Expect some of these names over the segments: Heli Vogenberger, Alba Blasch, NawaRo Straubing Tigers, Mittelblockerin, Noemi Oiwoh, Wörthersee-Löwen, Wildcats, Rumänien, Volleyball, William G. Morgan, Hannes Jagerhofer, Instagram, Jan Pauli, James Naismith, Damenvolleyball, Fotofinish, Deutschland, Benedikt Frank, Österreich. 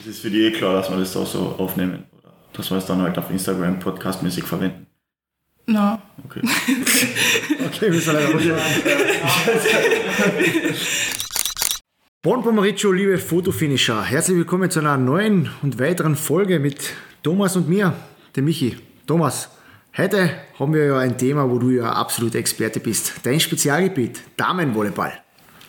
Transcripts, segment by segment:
Es ist für die eh klar, dass wir das auch so aufnehmen, oder? Dass wir es dann halt auf Instagram podcastmäßig verwenden. Na. No. Okay. Okay, wir sind leider runtergegangen. Bon pomeriggio, liebe Fotofinisher. Herzlich willkommen zu einer neuen und weiteren Folge mit Thomas und mir, dem Michi. Thomas, heute haben wir ja ein Thema, wo du ja absolut Experte bist. Dein Spezialgebiet, Damenvolleyball.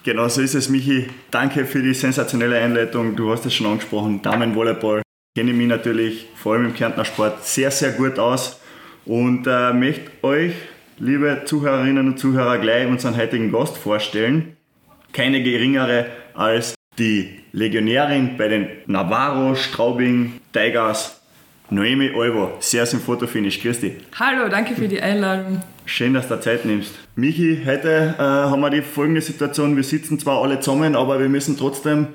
Genau so ist es, Michi. Danke für die sensationelle Einleitung. Du hast es schon angesprochen, Damenvolleyball. Kenne mich natürlich, vor allem im Kärntner Sport, sehr, sehr gut aus. Und möchte euch, liebe Zuhörerinnen und Zuhörer, gleich unseren heutigen Gast vorstellen. Keine geringere als die Legionärin bei den NawaRo Straubing Tigers, Noemi Oiwoh. Sehr aus dem Fotofinish. Grüß dich. Hallo, danke für die Einladung. Schön, dass du dir Zeit nimmst. Michi, heute haben wir die folgende Situation. Wir sitzen zwar alle zusammen, aber wir müssen trotzdem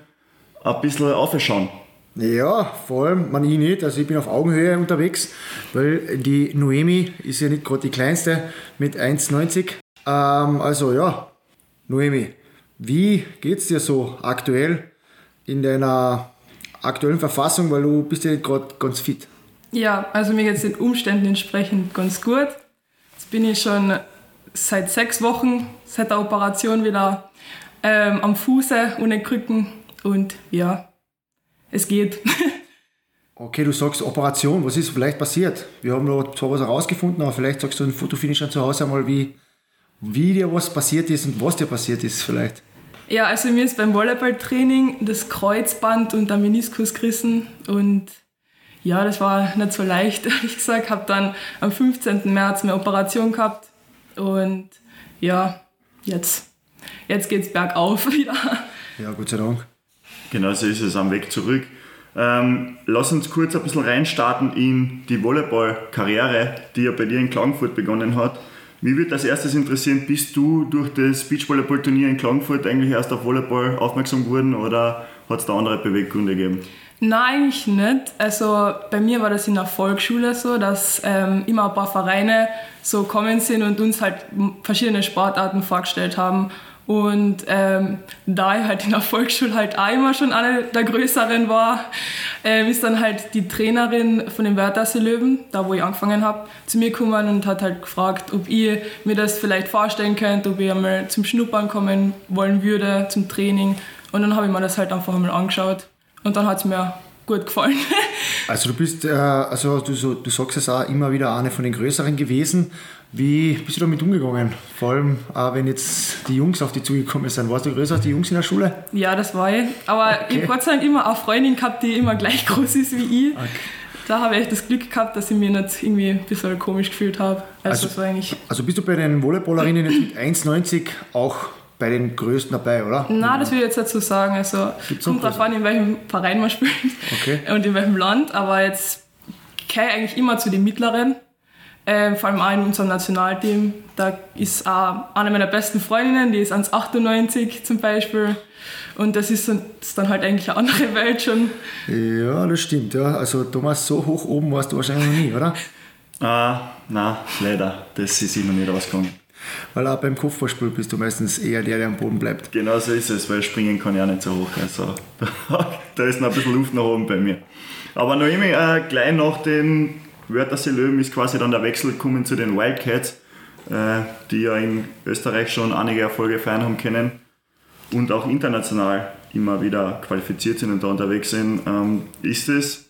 ein bisschen aufschauen. Ja, vor allem, ich nicht. Also ich bin auf Augenhöhe unterwegs, weil die Noemi ist ja nicht gerade die kleinste mit 1,90. Also ja, Noemi. Wie geht's dir so aktuell in deiner aktuellen Verfassung, weil du bist ja gerade ganz fit? Ja, also mir geht's den Umständen entsprechend ganz gut. Jetzt bin ich schon seit 6 Wochen, seit der Operation wieder am Fuße, ohne Krücken und ja, es geht. Okay, du sagst Operation, was ist vielleicht passiert? Wir haben noch zwar was herausgefinden, aber vielleicht sagst du den Fotofinishern zu Hause einmal, wie dir was passiert ist und was dir passiert ist vielleicht. Ja, also mir ist beim Volleyballtraining das Kreuzband und der Meniskus gerissen und ja, das war nicht so leicht, ehrlich gesagt. Ich habe dann am 15. März meine Operation gehabt und ja, jetzt geht's bergauf wieder. Ja, Gott sei Dank. Genau so ist es, am Weg zurück. Lass uns kurz ein bisschen reinstarten in die Volleyballkarriere, die ja bei dir in Klagenfurt begonnen hat. Mich würde als erstes interessieren, bist du durch das Beachvolleyball-Turnier in Klagenfurt eigentlich erst auf Volleyball aufmerksam geworden oder hat es da andere Beweggründe gegeben? Nein, eigentlich nicht. Also bei mir war das in der Volksschule so, dass immer ein paar Vereine so gekommen sind und uns halt verschiedene Sportarten vorgestellt haben. Und da ich halt in der Volksschule halt auch immer schon eine der Größeren war, ist dann halt die Trainerin von den Wörthersee-Löwen, da wo ich angefangen habe, zu mir gekommen und hat halt gefragt, ob ich mir das vielleicht vorstellen könnte, ob ich einmal zum Schnuppern kommen wollen würde, zum Training. Und dann habe ich mir das halt einfach einmal angeschaut und dann hat es mir gut gefallen. Also du bist, du sagst es auch immer wieder, eine von den Größeren gewesen. Wie bist du damit umgegangen? Vor allem, wenn jetzt die Jungs auf dich zugekommen sind. Warst du größer als die Jungs in der Schule? Ja, das war ich. Aber okay. Ich habe Gott sei Dank immer eine Freundin gehabt, die immer gleich groß ist wie ich. Okay. Da habe ich echt das Glück gehabt, dass ich mich nicht irgendwie ein bisschen komisch gefühlt habe. Also, bist du bei den Volleyballerinnen mit 1,90 auch bei den Größten dabei, oder? Nein, das will ich jetzt dazu sagen. Also kommt darauf an, in welchem Verein man spielt und in welchem Land. Aber jetzt gehöre ich eigentlich immer zu den Mittleren. Vor allem auch in unserem Nationalteam. Da ist auch eine meiner besten Freundinnen, die ist 1,98 zum Beispiel. Und das ist dann halt eigentlich eine andere Welt schon. Ja, das stimmt. Ja. Also Thomas, so hoch oben warst du wahrscheinlich noch nie, oder? Nein, leider. Das ist immer nicht rausgegangen. Weil auch beim Kopfballspiel bist du meistens eher der am Boden bleibt. Genau so ist es, weil springen kann ich auch nicht so hoch. Also da ist noch ein bisschen Luft nach oben bei mir. Aber Noemi, gleich nach dem Wörthersee-Löwen ist quasi dann der Wechsel gekommen zu den Wildcats, die ja in Österreich schon einige Erfolge feiern haben können und auch international immer wieder qualifiziert sind und da unterwegs sind. Ist das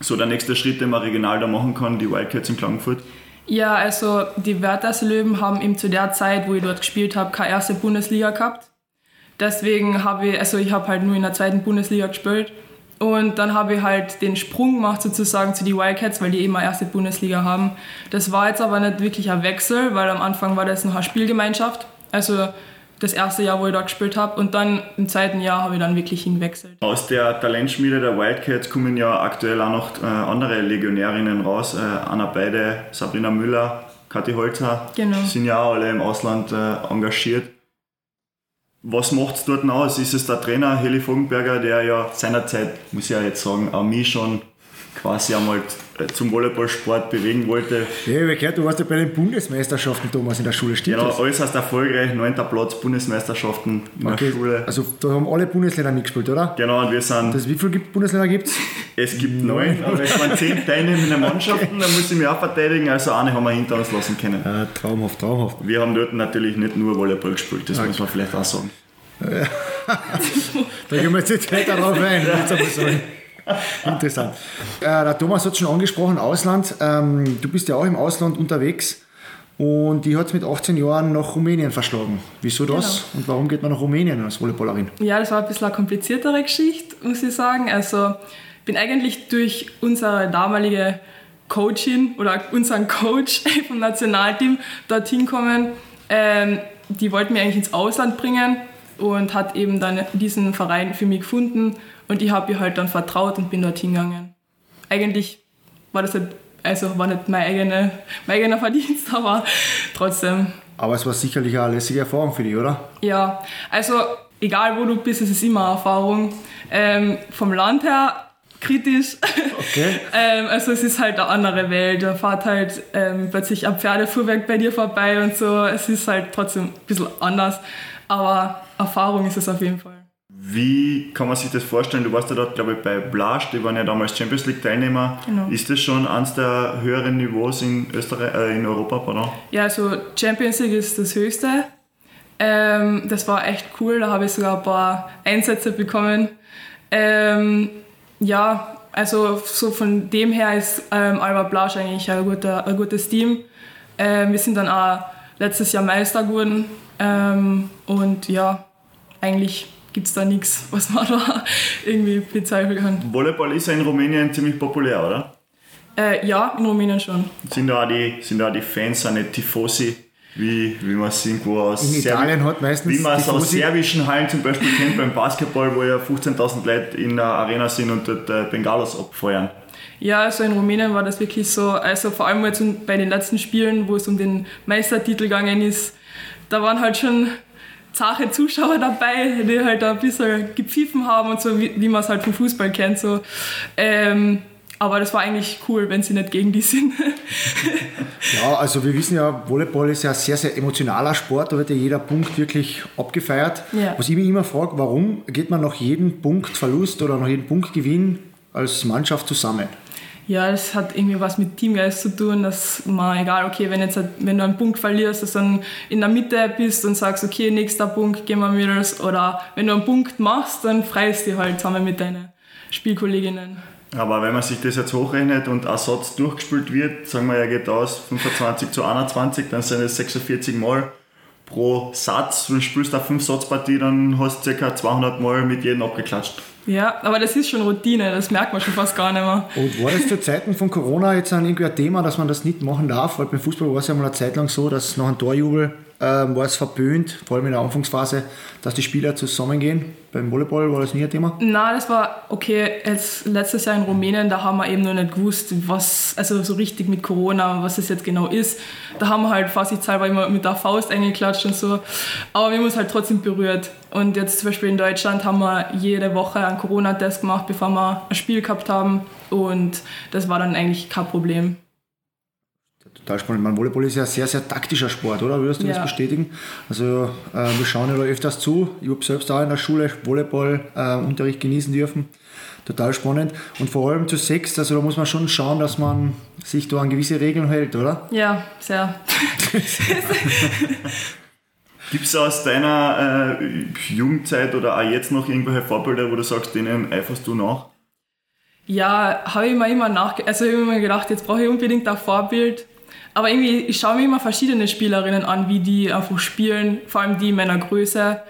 so der nächste Schritt, den man regional da machen kann, die Wildcats in Klagenfurt? Ja, also die Wörthersee-Löwen haben eben zu der Zeit, wo ich dort gespielt habe, keine erste Bundesliga gehabt. Deswegen habe ich halt nur in der zweiten Bundesliga gespielt. Und dann habe ich halt den Sprung gemacht sozusagen zu den Wildcats, weil die eben eine erste Bundesliga haben. Das war jetzt aber nicht wirklich ein Wechsel, weil am Anfang war das noch eine Spielgemeinschaft. Also das erste Jahr, wo ich da gespielt habe. Und dann im zweiten Jahr habe ich dann wirklich hingewechselt. Aus der Talentschmiede der Wildcats kommen ja aktuell auch noch andere Legionärinnen raus. Anna Beide, Sabrina Müller, Kathi Holzer. Genau. Sind ja auch alle im Ausland engagiert. Was macht es dort aus? Ist es der Trainer Heli Vogenberger, der ja seinerzeit, muss ich ja jetzt sagen, auch mich schon quasi einmal zum Volleyballsport bewegen wollte. Ja, ich gehört, du warst ja bei den Bundesmeisterschaften, Thomas, in der Schule, stimmt das? Ja, äußerst erfolgreich, 9. Platz, Bundesmeisterschaften in der Schule. Also da haben alle Bundesländer mitgespielt, oder? Genau, und wir sind... Wie viele Bundesländer gibt es? Es gibt 9, aber es waren 10 teilnehmende Mannschaften, okay. Da muss ich mich auch verteidigen, also eine haben wir hinter uns lassen können. Traumhaft, traumhaft. Wir haben dort natürlich nicht nur Volleyball gespielt, das muss man vielleicht auch sagen. Da gehen wir jetzt nicht weiter drauf ein, würde ich sagen. Interessant. Der Thomas hat es schon angesprochen, Ausland. Du bist ja auch im Ausland unterwegs und die hat es mit 18 Jahren nach Rumänien verschlagen. Wieso das? Genau. Und warum geht man nach Rumänien als Volleyballerin? Ja, das war ein bisschen eine kompliziertere Geschichte, muss ich sagen. Also ich bin eigentlich durch unsere damalige Coachin oder unseren Coach vom Nationalteam dorthin gekommen. Die wollten mich eigentlich ins Ausland bringen und hat eben dann diesen Verein für mich gefunden. Und ich habe ihr halt dann vertraut und bin dorthin gegangen. Eigentlich war das halt, also war nicht mein eigener Verdienst, aber trotzdem. Aber es war sicherlich eine lässige Erfahrung für dich, oder? Ja, also egal wo du bist, es ist immer eine Erfahrung. Vom Land her kritisch. Okay. Also es ist halt eine andere Welt. Da fährt halt plötzlich ein Pferdefuhrwerk bei dir vorbei und so. Es ist halt trotzdem ein bisschen anders. Aber Erfahrung ist es auf jeden Fall. Wie kann man sich das vorstellen? Du warst ja dort, glaube ich, bei Blasch, die waren ja damals Champions League-Teilnehmer. Genau. Ist das schon eines der höheren Niveaus in Europa? Pardon? Ja, also Champions League ist das höchste. Das war echt cool, da habe ich sogar ein paar Einsätze bekommen. Ja, also so von dem her ist Alba Blasch eigentlich ein gutes Team. Wir sind dann auch letztes Jahr Meister geworden. Und ja, eigentlich gibt es da nichts, was man da irgendwie bezeichnen kann. Volleyball ist ja in Rumänien ziemlich populär, oder? Ja, in Rumänien schon. Sind da die Fans auch nicht Tifosi, wie man es irgendwo aus in Italien hat meistens wie man es aus serbischen Hallen zum Beispiel kennt beim Basketball, wo ja 15.000 Leute in der Arena sind und dort Bengalos abfeuern. Ja, also in Rumänien war das wirklich so, also vor allem jetzt bei den letzten Spielen, wo es um den Meistertitel gegangen ist, da waren halt schon zache Zuschauer dabei, die halt ein bisschen gepfiffen haben und so, wie man es halt vom Fußball kennt. So. Aber das war eigentlich cool, wenn sie nicht gegen die sind. Ja, also wir wissen ja, Volleyball ist ja ein sehr, sehr emotionaler Sport, da wird ja jeder Punkt wirklich abgefeiert. Ja. Was ich mich immer frage, warum geht man nach jedem Punkt Verlust oder nach jedem Punkt Gewinn als Mannschaft zusammen? Ja, das hat irgendwie was mit Teamgeist zu tun, dass man, egal, okay, wenn du einen Punkt verlierst, dass du dann in der Mitte bist und sagst, okay, nächster Punkt, gehen wir mit das. Oder wenn du einen Punkt machst, dann freust du dich halt zusammen mit deinen Spielkolleginnen. Aber wenn man sich das jetzt hochrechnet und ein Satz durchgespielt wird, sagen wir, er geht aus 25-21, dann sind es 46 Mal pro Satz. Wenn du spielst eine 5-Satz-Partie, dann hast du ca. 200 Mal mit jedem abgeklatscht. Ja, aber das ist schon Routine, das merkt man schon fast gar nicht mehr. Und war das zu Zeiten von Corona jetzt irgendwie ein Thema, dass man das nicht machen darf? Weil beim Fußball war es ja mal eine Zeit lang so, dass nach einem Torjubel war es verböhnt, vor allem in der Anfangsphase, dass die Spieler zusammengehen. Beim Volleyball war das nie ein Thema? Nein, das war, okay, jetzt letztes Jahr in Rumänien, da haben wir eben noch nicht gewusst, was, also so richtig mit Corona, was es jetzt genau ist. Da haben wir halt vorsichtshalber immer mit der Faust eingeklatscht und so. Aber wir haben uns halt trotzdem berührt. Und jetzt zum Beispiel in Deutschland haben wir jede Woche einen Corona-Test gemacht, bevor wir ein Spiel gehabt haben. Und das war dann eigentlich kein Problem. Total spannend. Man, Volleyball ist ja ein sehr, sehr taktischer Sport, oder? Würdest du das bestätigen? Also wir schauen ja da öfters zu. Ich habe selbst auch in der Schule Volleyballunterricht genießen dürfen. Total spannend. Und vor allem zu 6, also da muss man schon schauen, dass man sich da an gewisse Regeln hält, oder? Ja, sehr. Gibt es aus deiner Jugendzeit oder auch jetzt noch irgendwelche Vorbilder, wo du sagst, denen eiferst du nach? Ja, habe ich mir immer gedacht, jetzt brauche ich unbedingt ein Vorbild. Aber irgendwie, ich schaue mir immer verschiedene Spielerinnen an, wie die einfach spielen, vor allem die in meiner Größe.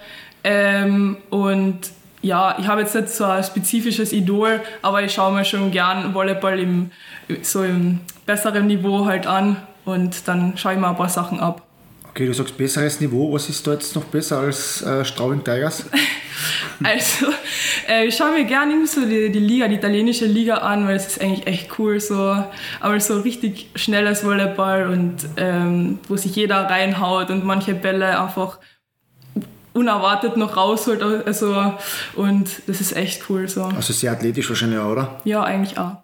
Und ja, ich habe jetzt nicht so ein spezifisches Idol, aber ich schaue mir schon gern Volleyball im besseren Niveau halt an und dann schaue ich mir ein paar Sachen ab. Okay, du sagst besseres Niveau. Was ist da jetzt noch besser als Straubing Tigers? Also, ich schaue mir gerne so die italienische Liga an, weil es ist eigentlich echt cool. So. Aber so richtig schnelles Volleyball und wo sich jeder reinhaut und manche Bälle einfach unerwartet noch rausholt. Also, und das ist echt cool. So. Also sehr athletisch wahrscheinlich auch, oder? Ja, eigentlich auch.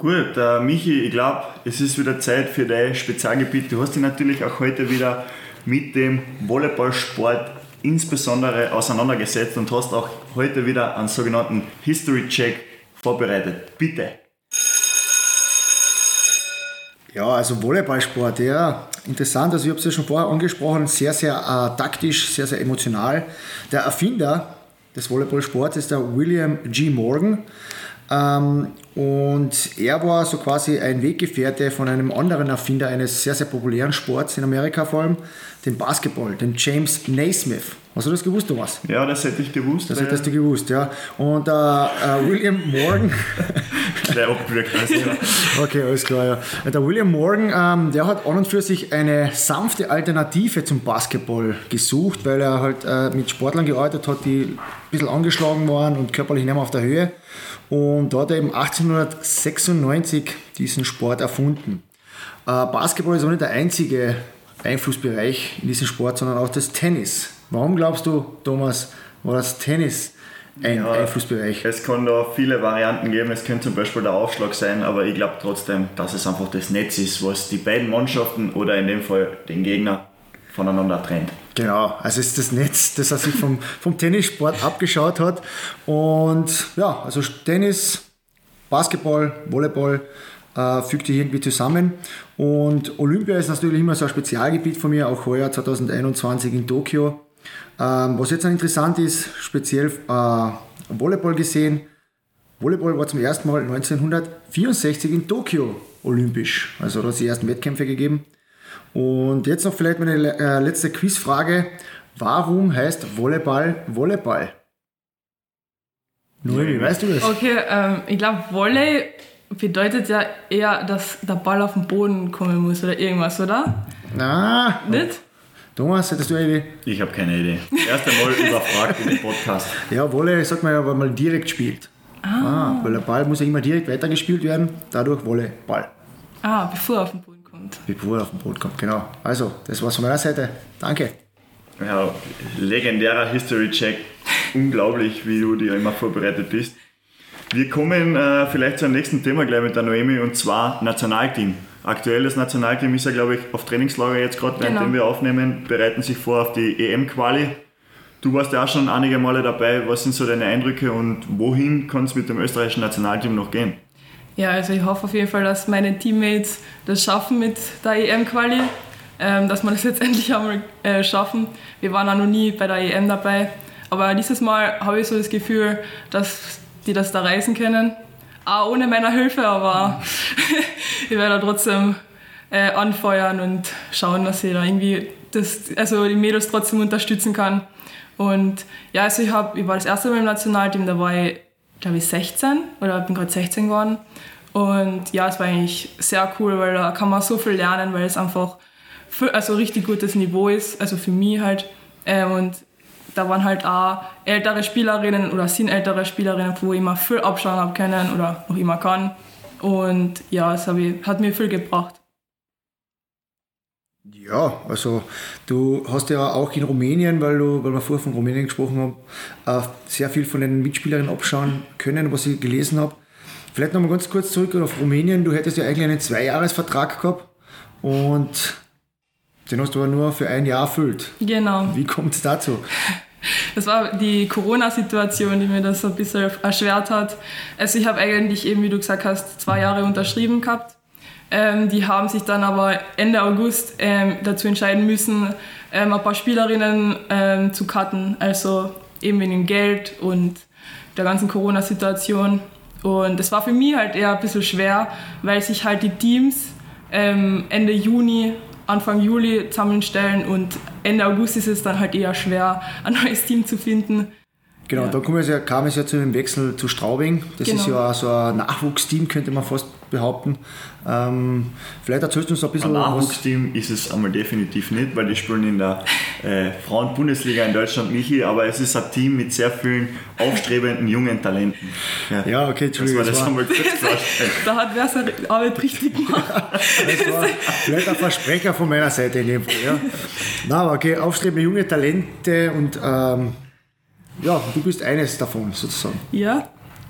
Gut, Michi, ich glaube, es ist wieder Zeit für dein Spezialgebiet. Du hast dich natürlich auch heute wieder mit dem Volleyballsport insbesondere auseinandergesetzt und hast auch heute wieder einen sogenannten History-Check vorbereitet. Bitte. Ja, also Volleyballsport, ja, interessant, also ich habe es ja schon vorher angesprochen, sehr, sehr taktisch, sehr, sehr emotional. Der Erfinder des Volleyballsports ist der William G. Morgan. Und er war so quasi ein Weggefährte von einem anderen Erfinder eines sehr, sehr populären Sports in Amerika vor allem, dem Basketball, dem James Naismith. Hast du das gewusst, Thomas? Ja, das hätte ich gewusst. Das hättest du gewusst, ja. Und William Morgan... der okay, alles klar, ja. Der William Morgan, der hat an und für sich eine sanfte Alternative zum Basketball gesucht, weil er halt mit Sportlern gearbeitet hat, die ein bisschen angeschlagen waren und körperlich nicht mehr auf der Höhe. Und da hat er eben 1896 diesen Sport erfunden. Basketball ist aber nicht der einzige Einflussbereich in diesem Sport, sondern auch das Tennis. Warum glaubst du, Thomas, war das Tennis ein Einflussbereich? Es kann da viele Varianten geben, es könnte zum Beispiel der Aufschlag sein, aber ich glaube trotzdem, dass es einfach das Netz ist, was die beiden Mannschaften oder in dem Fall den Gegner voneinander trennt. Genau, also es ist das Netz, das er sich vom Tennissport abgeschaut hat. Und ja, also Tennis, Basketball, Volleyball fügt sich irgendwie zusammen. Und Olympia ist natürlich immer so ein Spezialgebiet von mir, auch heuer 2021 in Tokio. Was jetzt interessant ist, speziell Volleyball gesehen, Volleyball war zum ersten Mal 1964 in Tokio olympisch. Also da hat es die ersten Wettkämpfe gegeben. Und jetzt noch vielleicht meine letzte Quizfrage. Warum heißt Volleyball Volleyball? Noemi, weißt du das? Okay, ich glaube, Volley bedeutet ja eher, dass der Ball auf den Boden kommen muss oder irgendwas, oder? Na, nicht? Thomas, hättest du eine Idee? Ich habe keine Idee. Erst einmal überfragt im Podcast. Ja, Volley sagt man ja, weil man direkt spielt. Ah, weil der Ball muss ja immer direkt weitergespielt werden, dadurch Volleyball. Ah, bevor er auf den Boden kommt, genau. Also, das war's von meiner Seite. Danke. Ja, legendärer History-Check. Unglaublich, wie du dir immer vorbereitet bist. Wir kommen vielleicht zum nächsten Thema gleich mit der Noemi, und zwar Nationalteam. Aktuell das Nationalteam ist ja, glaube ich, auf Trainingslager jetzt gerade, währenddem wir aufnehmen, bereiten sich vor auf die EM-Quali. Du warst ja auch schon einige Male dabei. Was sind so deine Eindrücke und wohin kann es mit dem österreichischen Nationalteam noch gehen? Ja, also ich hoffe auf jeden Fall, dass meine Teammates das schaffen mit der EM-Quali, dass wir das jetzt endlich einmal schaffen. Wir waren auch noch nie bei der EM dabei, aber dieses Mal habe ich so das Gefühl, dass die das da reisen können. Auch ohne meine Hilfe, aber ich werde trotzdem anfeuern und schauen, dass ich da irgendwie die Mädels trotzdem unterstützen kann. Und ja, also ich war das erste Mal im Nationalteam dabei. Ich glaube 16 oder bin gerade 16 geworden, und ja, es war eigentlich sehr cool, weil da kann man so viel lernen, weil es einfach ein richtig gutes Niveau ist, also für mich halt, und da waren halt auch ältere Spielerinnen oder sind ältere Spielerinnen, wo ich immer viel abschauen habe können oder noch immer kann, und ja, es hat mir viel gebracht. Ja, also du hast ja auch in Rumänien, weil wir vorher von Rumänien gesprochen haben, sehr viel von den Mitspielerinnen abschauen können, was ich gelesen habe. Vielleicht nochmal ganz kurz zurück auf Rumänien. Du hättest ja eigentlich einen 2-Jahres-Vertrag gehabt und den hast du aber nur für ein Jahr erfüllt. Genau. Wie kommt es dazu? Das war die Corona-Situation, die mir das ein bisschen erschwert hat. Also ich habe eigentlich eben, wie du gesagt hast, 2 Jahre unterschrieben gehabt. Die haben sich dann aber Ende August dazu entscheiden müssen, ein paar Spielerinnen zu cutten, also eben wegen dem Geld und der ganzen Corona-Situation. Und das war für mich halt eher ein bisschen schwer, weil sich halt die Teams Ende Juni, Anfang Juli zusammenstellen, und Ende August ist es dann halt eher schwer, ein neues Team zu finden. Genau, ja. Da kam es ja zu dem Wechsel zu Straubing. Das ist ja so ein Nachwuchsteam, könnte man fast behaupten. Vielleicht erzählst du uns ein bisschen was. Ein Nachwuchsteam ist es einmal definitiv nicht, weil die spielen in der Frauen-Bundesliga in Deutschland, Michi, aber es ist ein Team mit sehr vielen aufstrebenden jungen Talenten. Ja okay, Entschuldigung. Das war einmal kurz. Da hat wer seine Arbeit richtig gemacht. Das war vielleicht ein Versprecher von meiner Seite in dem Fall. Ja. Nein, aber okay, aufstrebende junge Talente, und ja, du bist eines davon sozusagen. Ja,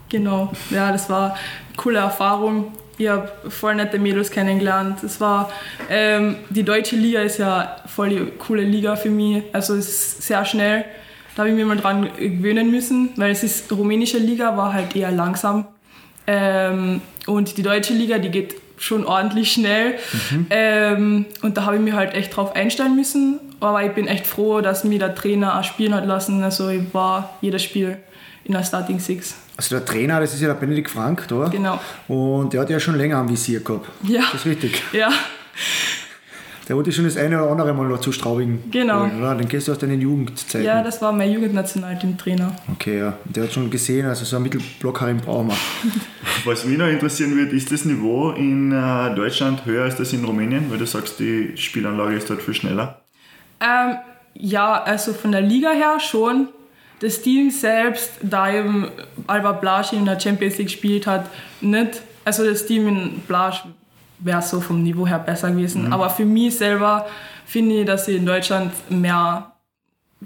genau. Ja, das war eine coole Erfahrung, Ich habe voll nette Mädels kennengelernt. Es war, die deutsche Liga ist ja voll die coole Liga für mich. Also es ist sehr schnell. Da habe ich mich mal dran gewöhnen müssen, weil es ist, die rumänische Liga war halt eher langsam. Und die deutsche Liga, die geht schon ordentlich schnell. Mhm. Und da habe ich mich halt echt drauf einstellen müssen. Aber ich bin echt froh, dass mir der Trainer auch spielen hat lassen. Also ich war jedes Spiel in der Starting Six. Also der Trainer, das ist ja der Benedikt Frank, oder? Genau. Und der hat ja schon länger am Visier gehabt. Ja. Das ist richtig. Ja. Der wollte schon das eine oder andere Mal noch zu Straubing. Genau. Holen, oder? Den kennst du aus deinen Jugendzeiten. Ja, das war mein Jugendnationalteam-Trainer. Okay, ja. Der hat schon gesehen, also so ein Mittelblockerin brauchen wir. Was mich noch interessieren wird, ist das Niveau in Deutschland höher als das in Rumänien? Weil du sagst, die Spielanlage ist dort viel schneller. Ja, also von der Liga her schon. Das Team selbst, da eben Alba Blasch in der Champions League gespielt hat, nicht. Also das Team in Blasch wäre so vom Niveau her besser gewesen. Mhm. Aber für mich selber finde ich, dass ich in Deutschland mehr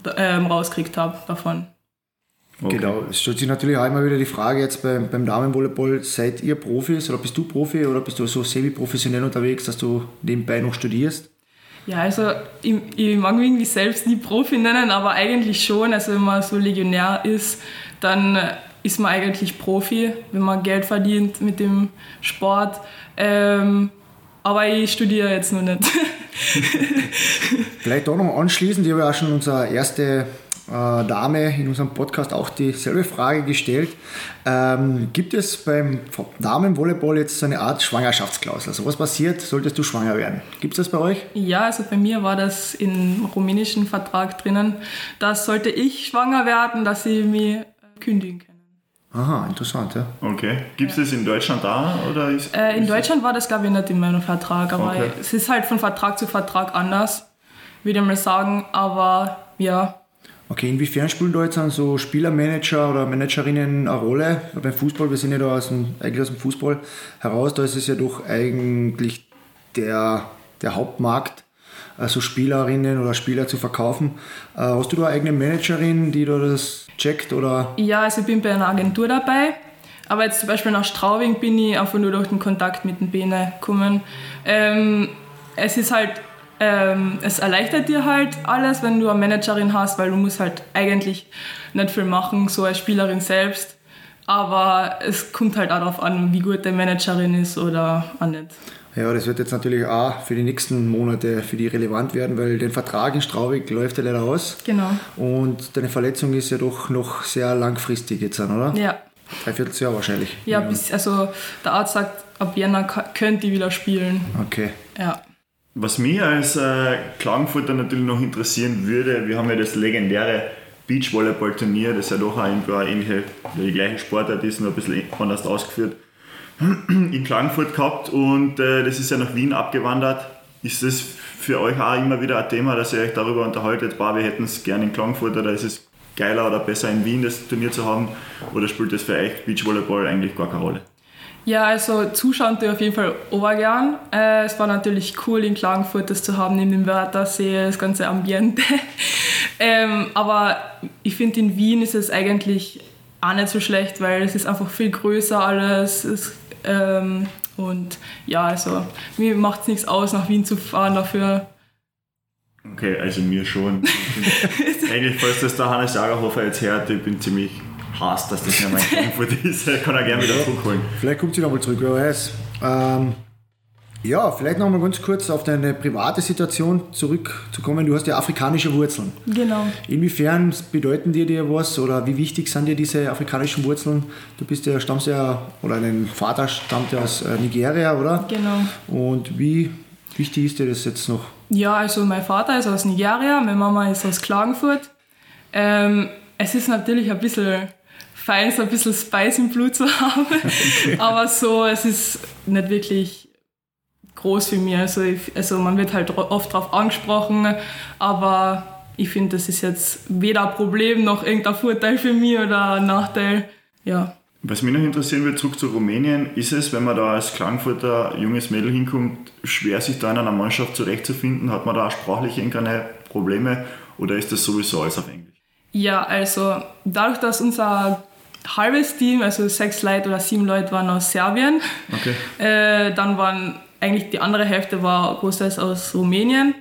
rausgekriegt habe davon. Okay. Genau, es stellt sich natürlich auch immer wieder die Frage jetzt beim Damenvolleyball, seid ihr Profis oder bist du Profi oder bist du so semi-professionell unterwegs, dass du nebenbei noch studierst? Ja, also ich mag mich irgendwie selbst nie Profi nennen, aber eigentlich schon. Also wenn man so Legionär ist, dann ist man eigentlich Profi, wenn man Geld verdient mit dem Sport. Aber ich studiere jetzt noch nicht. Vielleicht auch noch anschließend, ich habe ja auch schon unsere erste Dame in unserem Podcast auch dieselbe Frage gestellt. Gibt es beim Damenvolleyball jetzt so eine Art Schwangerschaftsklausel? Also was passiert, solltest du schwanger werden? Gibt es das bei euch? Ja, also bei mir war das im rumänischen Vertrag drinnen, dass sollte ich schwanger werden, dass sie mich kündigen können. Aha, interessant, ja. Okay. Gibt es das in Deutschland da? Oder in Deutschland war das, glaube ich, nicht in meinem Vertrag, aber okay. Es ist halt von Vertrag zu Vertrag anders, würde ich mal sagen, aber ja. Okay, inwiefern spielen da jetzt so Spielermanager oder Managerinnen eine Rolle? Beim Fußball, wir sind ja da eigentlich aus dem Fußball heraus, da ist es ja doch eigentlich der Hauptmarkt, also Spielerinnen oder Spieler zu verkaufen. Hast du da eine eigene Managerin, die da das checkt? Oder? Ja, also ich bin bei einer Agentur dabei, aber jetzt zum Beispiel nach Straubing bin ich einfach nur durch den Kontakt mit den Bene gekommen. Es ist halt... es erleichtert dir halt alles, wenn du eine Managerin hast, weil du musst halt eigentlich nicht viel machen, so als Spielerin selbst. Aber es kommt halt auch darauf an, wie gut der Managerin ist oder auch nicht. Ja, das wird jetzt natürlich auch für die nächsten Monate für die relevant werden, weil den Vertrag in Straubing läuft ja leider aus. Genau. Und deine Verletzung ist ja doch noch sehr langfristig jetzt, oder? Ja. 3/4 Jahr wahrscheinlich. Ja, also der Arzt sagt, ab Jänner könnte ich wieder spielen. Okay. Ja. Was mich als Klagenfurter natürlich noch interessieren würde, wir haben ja das legendäre Beachvolleyball-Turnier, das ja doch auch irgendwo die gleiche Sportart ist, nur ein bisschen anders ausgeführt, in Klagenfurt gehabt und das ist ja nach Wien abgewandert. Ist das für euch auch immer wieder ein Thema, dass ihr euch darüber unterhaltet, wir hätten es gerne in Klagenfurt oder ist es geiler oder besser in Wien das Turnier zu haben oder spielt das für euch Beachvolleyball eigentlich gar keine Rolle? Ja, also zuschauen tue ich auf jeden Fall obergern. Es war natürlich cool in Klagenfurt das zu haben, neben dem Wörthersee, das ganze Ambiente. Aber ich finde in Wien ist es eigentlich auch nicht so schlecht, weil es ist einfach viel größer alles. Und ja, also mir macht es nichts aus, nach Wien zu fahren dafür. Okay, also mir schon. Eigentlich, falls das der Hannes Jagerhofer jetzt hört, ich bin ziemlich... Hass, dass das nicht mein Frankfurt ist. Kann er gerne wieder zurückholen. Vielleicht kommt sie nochmal zurück, wer weiß. Ja, vielleicht nochmal ganz kurz auf deine private Situation zurückzukommen. Du hast ja afrikanische Wurzeln. Genau. Inwiefern bedeuten dir die was oder wie wichtig sind dir diese afrikanischen Wurzeln? Du bist ja, stammst ja, oder dein Vater stammt ja aus Nigeria, oder? Genau. Und wie wichtig ist dir das jetzt noch? Ja, also mein Vater ist aus Nigeria, meine Mama ist aus Klagenfurt. Es ist natürlich ein bisschen... fein, so ein bisschen Spice im Blut zu haben, okay. Aber so, es ist nicht wirklich groß für mich, also man wird halt oft darauf angesprochen, aber ich finde, das ist jetzt weder ein Problem noch irgendein Vorteil für mich oder ein Nachteil, ja. Was mich noch interessieren wird, zurück zu Rumänien, ist es, wenn man da als Klagenfurter junges Mädel hinkommt, schwer sich da in einer Mannschaft zurechtzufinden? Hat man da sprachlich irgendeine Probleme oder ist das sowieso alles auf Englisch? Ja, also dadurch, dass unser halbes Team, also 6 Leute oder 7 Leute waren aus Serbien. Okay. Dann waren eigentlich die andere Hälfte war großteils aus Rumänien.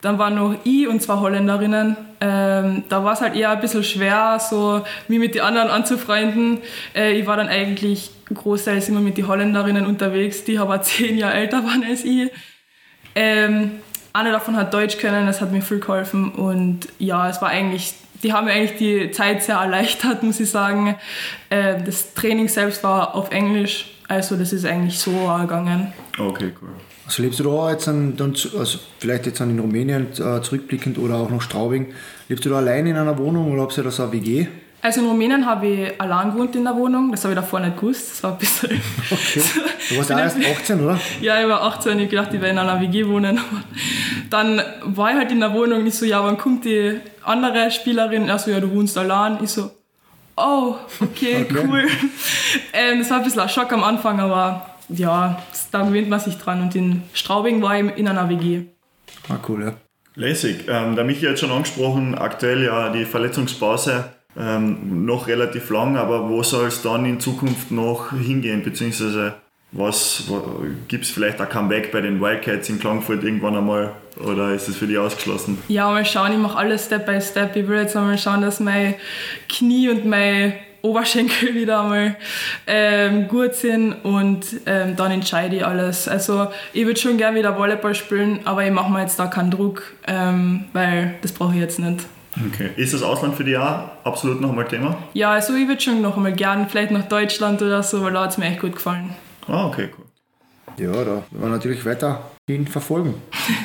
Dann waren noch ich und 2 Holländerinnen. Da war es halt eher ein bisschen schwer, so mich mit den anderen anzufreunden. Ich war dann eigentlich großteils immer mit den Holländerinnen unterwegs, die aber 10 Jahre älter waren als ich. Eine davon hat Deutsch können, das hat mir viel geholfen. Und ja, es war eigentlich, die haben mir eigentlich die Zeit sehr erleichtert, muss ich sagen. Das Training selbst war auf Englisch, also das ist eigentlich so gegangen. Okay, cool. Also lebst du da jetzt, also vielleicht jetzt in Rumänien zurückblickend oder auch nach Straubing, lebst du da allein in einer Wohnung oder habt ihr das eine WG? Also in Rumänien habe ich allein gewohnt in der Wohnung, das habe ich davor nicht gewusst, das war ein bisschen... Okay. Du warst ja erst 18, oder? Ja, ich war 18, ich dachte, ich werde in einer WG wohnen. Dann war ich halt in der Wohnung, ich so, ja, wann kommt die andere Spielerin? Er so, ja, du wohnst allein. Ich so, oh, okay. Cool. Das war ein bisschen ein Schock am Anfang, aber ja, da gewöhnt man sich dran. Und in Straubing war ich in einer WG. Ah, cool, ja. Lässig. Der Michi hat schon angesprochen, aktuell ja die Verletzungspause. Noch relativ lang, aber wo soll es dann in Zukunft noch hingehen, beziehungsweise gibt es vielleicht ein Comeback bei den Wildcats in Klagenfurt irgendwann einmal oder ist es für die ausgeschlossen? Ja, mal schauen, ich mache alles Step by Step, ich will jetzt einmal schauen, dass mein Knie und mein Oberschenkel wieder einmal gut sind und dann entscheide ich alles. Also ich würde schon gerne wieder Volleyball spielen, aber ich mache mir jetzt da keinen Druck, weil das brauche ich jetzt nicht. Okay. Ist das Ausland für dich auch absolut noch einmal Thema? Ja, also ich würde schon noch einmal gern, vielleicht nach Deutschland oder so, weil da hat es mir echt gut gefallen. Ah, okay, cool. Ja, da werden wir natürlich weiter ihn verfolgen,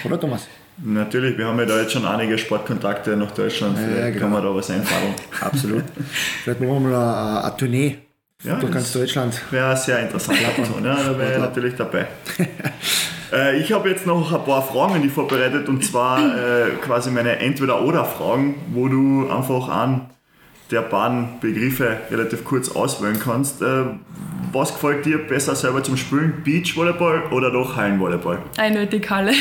oder Thomas? Natürlich, wir haben ja da jetzt schon einige Sportkontakte nach Deutschland, vielleicht kann man da was einfallen. Absolut. Vielleicht machen wir mal eine Tournee durch ganz Deutschland. Wäre sehr interessant, ja, da wäre ich natürlich dabei. Ich habe jetzt noch ein paar Fragen an dich vorbereitet und zwar quasi meine Entweder-Oder-Fragen, wo du einfach an der Bahn Begriffe relativ kurz auswählen kannst. Was gefällt dir besser selber zum Spielen? Beachvolleyball oder doch Hallenvolleyball? Eindeutig Halle.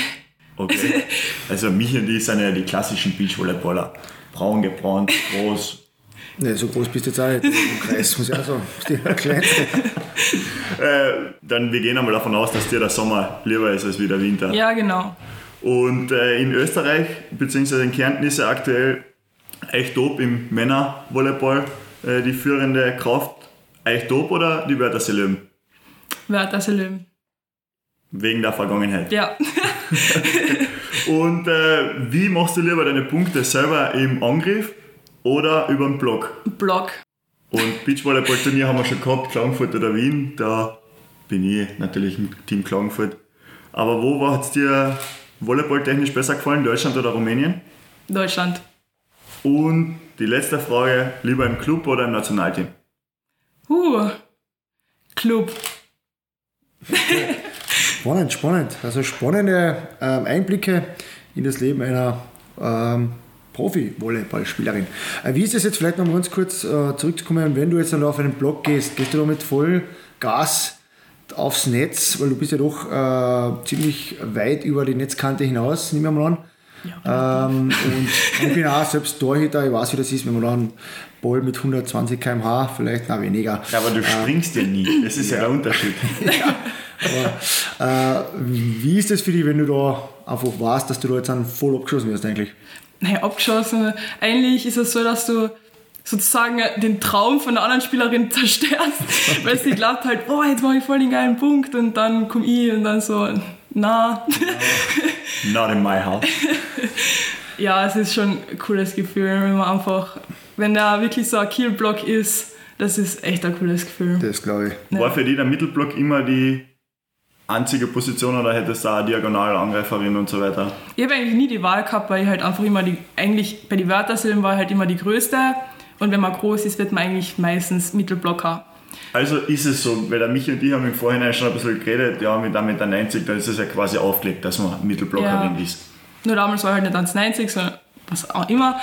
Okay, also Michi und ich sind ja die klassischen Beachvolleyballer. Braun gebrannt, groß. Ne, so groß bist du jetzt auch nicht im Kreis, muss ich auch sagen. Du bist der Kleinste. Dann, wir gehen einmal davon aus, dass dir der Sommer lieber ist als wie der Winter. Ja, genau. Und in Österreich, beziehungsweise in Kärnten ist ja aktuell echt top im Männervolleyball die führende Kraft. Echt top oder die Wörthersee-Löwen? Wörthersee-Löwen. Wegen der Vergangenheit? Ja. Und wie machst du lieber deine Punkte? Selber im Angriff? Oder über den Block? Block. Und Beachvolleyball-Turnier haben wir schon gehabt, Klagenfurt oder Wien. Da bin ich natürlich im Team Klagenfurt. Aber wo hat es dir volleyballtechnisch besser gefallen, Deutschland oder Rumänien? Deutschland. Und die letzte Frage, lieber im Club oder im Nationalteam? Club. Okay. Spannend. Also spannende Einblicke in das Leben einer... Profi-Volleyballspielerin. Wie ist das jetzt, vielleicht noch mal ganz kurz zurückzukommen, wenn du jetzt dann auf einen Block gehst du da mit voll Gas aufs Netz, weil du bist ja doch ziemlich weit über die Netzkante hinaus, nehmen wir mal an. Ja, und ich bin auch selbst Torhüter, ich weiß, wie das ist, wenn man da einen Ball mit 120 km/h, vielleicht noch weniger. Ja, aber du springst ja nie, das ist ja der Unterschied. Ja. Aber wie ist das für dich, wenn du da einfach weißt, dass du da jetzt einen voll abgeschossen wirst eigentlich? Naja, abgeschossen. Eigentlich ist es so, dass du sozusagen den Traum von der anderen Spielerin zerstörst, okay. Weil sie glaubt halt, oh, jetzt mache ich voll den geilen Punkt und dann komme ich und dann so, na. Not in my house. Ja, es ist schon ein cooles Gefühl, wenn da wirklich so ein Kielblock ist, das ist echt ein cooles Gefühl. Das glaube ich. Ja. War für dich der Mittelblock immer die einzige Position oder hättest du auch eine Diagonalangreiferin und so weiter? Ich habe eigentlich nie die Wahl gehabt, weil ich halt einfach immer eigentlich bei den Wörthersee-Löwen war ich halt immer die Größte und wenn man groß ist, wird man eigentlich meistens Mittelblocker. Also ist es so, weil der Michi und ich haben im Vorhinein schon ein bisschen geredet, ja, mit 1,90 m, da ist es ja quasi aufgelegt, dass man Mittelblockerin ist. Nur damals war ich halt nicht 1,90 m, sondern was auch immer.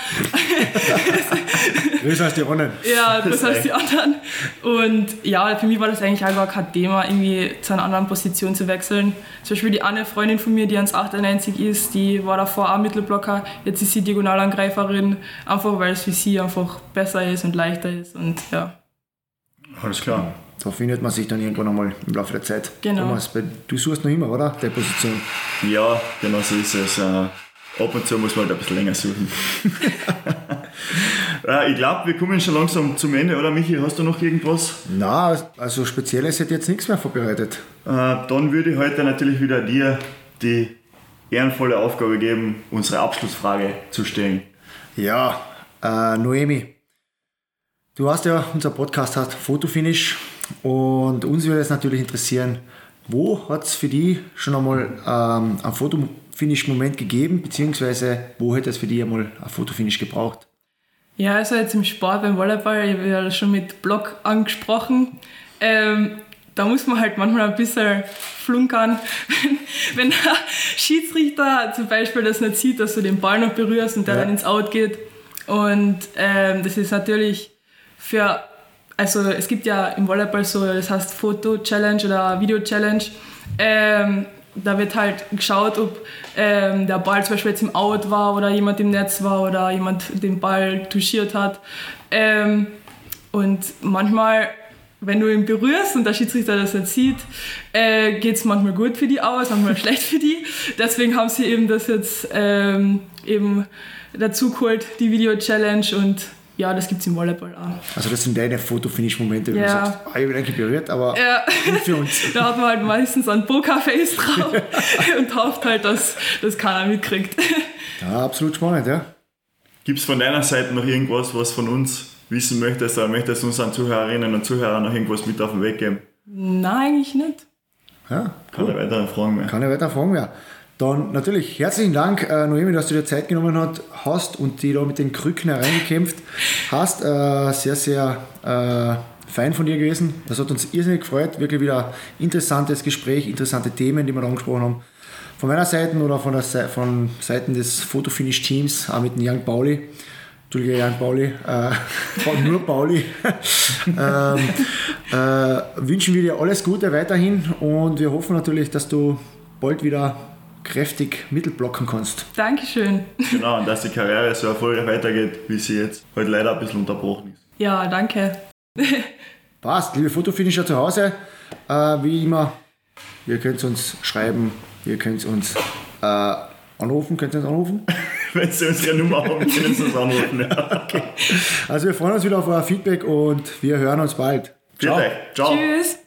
Größer als die anderen. Ja, größer als die anderen. Und ja, für mich war das eigentlich auch gar kein Thema, irgendwie zu einer anderen Position zu wechseln. Zum Beispiel die eine Freundin von mir, die 1,98 ist, die war davor auch Mittelblocker, jetzt ist sie Diagonalangreiferin, einfach weil es für sie einfach besser ist und leichter ist und ja. Alles klar. Da findet man sich dann irgendwann einmal im Laufe der Zeit. Genau. Thomas, du suchst noch immer, oder? Die Position. Ja, genau so ist es. Ab und zu muss man halt ein bisschen länger suchen. Ich glaube, wir kommen schon langsam zum Ende, oder Michi? Hast du noch irgendwas? Nein, also Spezielles hätte ich jetzt nichts mehr vorbereitet. Dann würde ich heute natürlich wieder dir die ehrenvolle Aufgabe geben, unsere Abschlussfrage zu stellen. Ja, Noemi, du hast ja, unser Podcast hat Fotofinish und uns würde es natürlich interessieren, wo hat es für dich schon einmal einen Fotofinish-Moment gegeben, beziehungsweise wo hätte es für dich einmal ein Fotofinish gebraucht? Ja, also jetzt im Sport, beim Volleyball, ich habe ja schon mit Block angesprochen, da muss man halt manchmal ein bisschen flunkern, wenn der Schiedsrichter zum Beispiel das nicht sieht, dass du den Ball noch berührst und der dann ins Out geht. Und das ist natürlich also es gibt ja im Volleyball so, das heißt Foto-Challenge oder Video-Challenge, da wird halt geschaut, ob der Ball zum Beispiel jetzt im Out war oder jemand im Netz war oder jemand den Ball touchiert hat. Und manchmal, wenn du ihn berührst und der Schiedsrichter das nicht sieht, geht es manchmal gut für die aus, manchmal schlecht für die. Deswegen haben sie eben das jetzt eben dazu geholt, die Video-Challenge. Und ja, das gibt es im Volleyball auch. Also das sind deine Fotofinish-Momente, wo du sagst, ich bin eigentlich berührt, aber gut für uns. Da hat man halt meistens ein Pokerface drauf und hofft halt, dass das keiner mitkriegt. Ja, absolut spannend, ja. Gibt es von deiner Seite noch irgendwas, was von uns wissen möchtest, oder möchtest du unseren Zuhörerinnen und Zuhörern noch irgendwas mit auf den Weg geben? Nein, eigentlich nicht. Ja, cool. Keine weiteren Fragen mehr. Dann natürlich herzlichen Dank, Noemi, dass du dir Zeit genommen hast und die da mit den Krücken hereingekämpft hast. Sehr, sehr fein von dir gewesen. Das hat uns irrsinnig gefreut. Wirklich wieder interessantes Gespräch, interessante Themen, die wir da angesprochen haben. Von meiner Seite oder von Seiten des Fotofinish-Teams, auch mit dem Young Pauli. Entschuldige, Jan Pauli, nur Pauli, wünschen wir dir alles Gute weiterhin und wir hoffen natürlich, dass du bald wieder kräftig mittelblocken kannst. Dankeschön. Genau, und dass die Karriere so erfolgreich weitergeht, wie sie jetzt heute leider ein bisschen unterbrochen ist. Ja, danke. Passt, liebe Fotofinisher zu Hause, wie immer, ihr könnt uns schreiben, ihr könnt uns anrufen, Wenn Sie unsere Nummer haben, können Sie uns anrufen. Ja. Okay. Also wir freuen uns wieder auf euer Feedback und wir hören uns bald. Ciao. Ciao. Tschüss.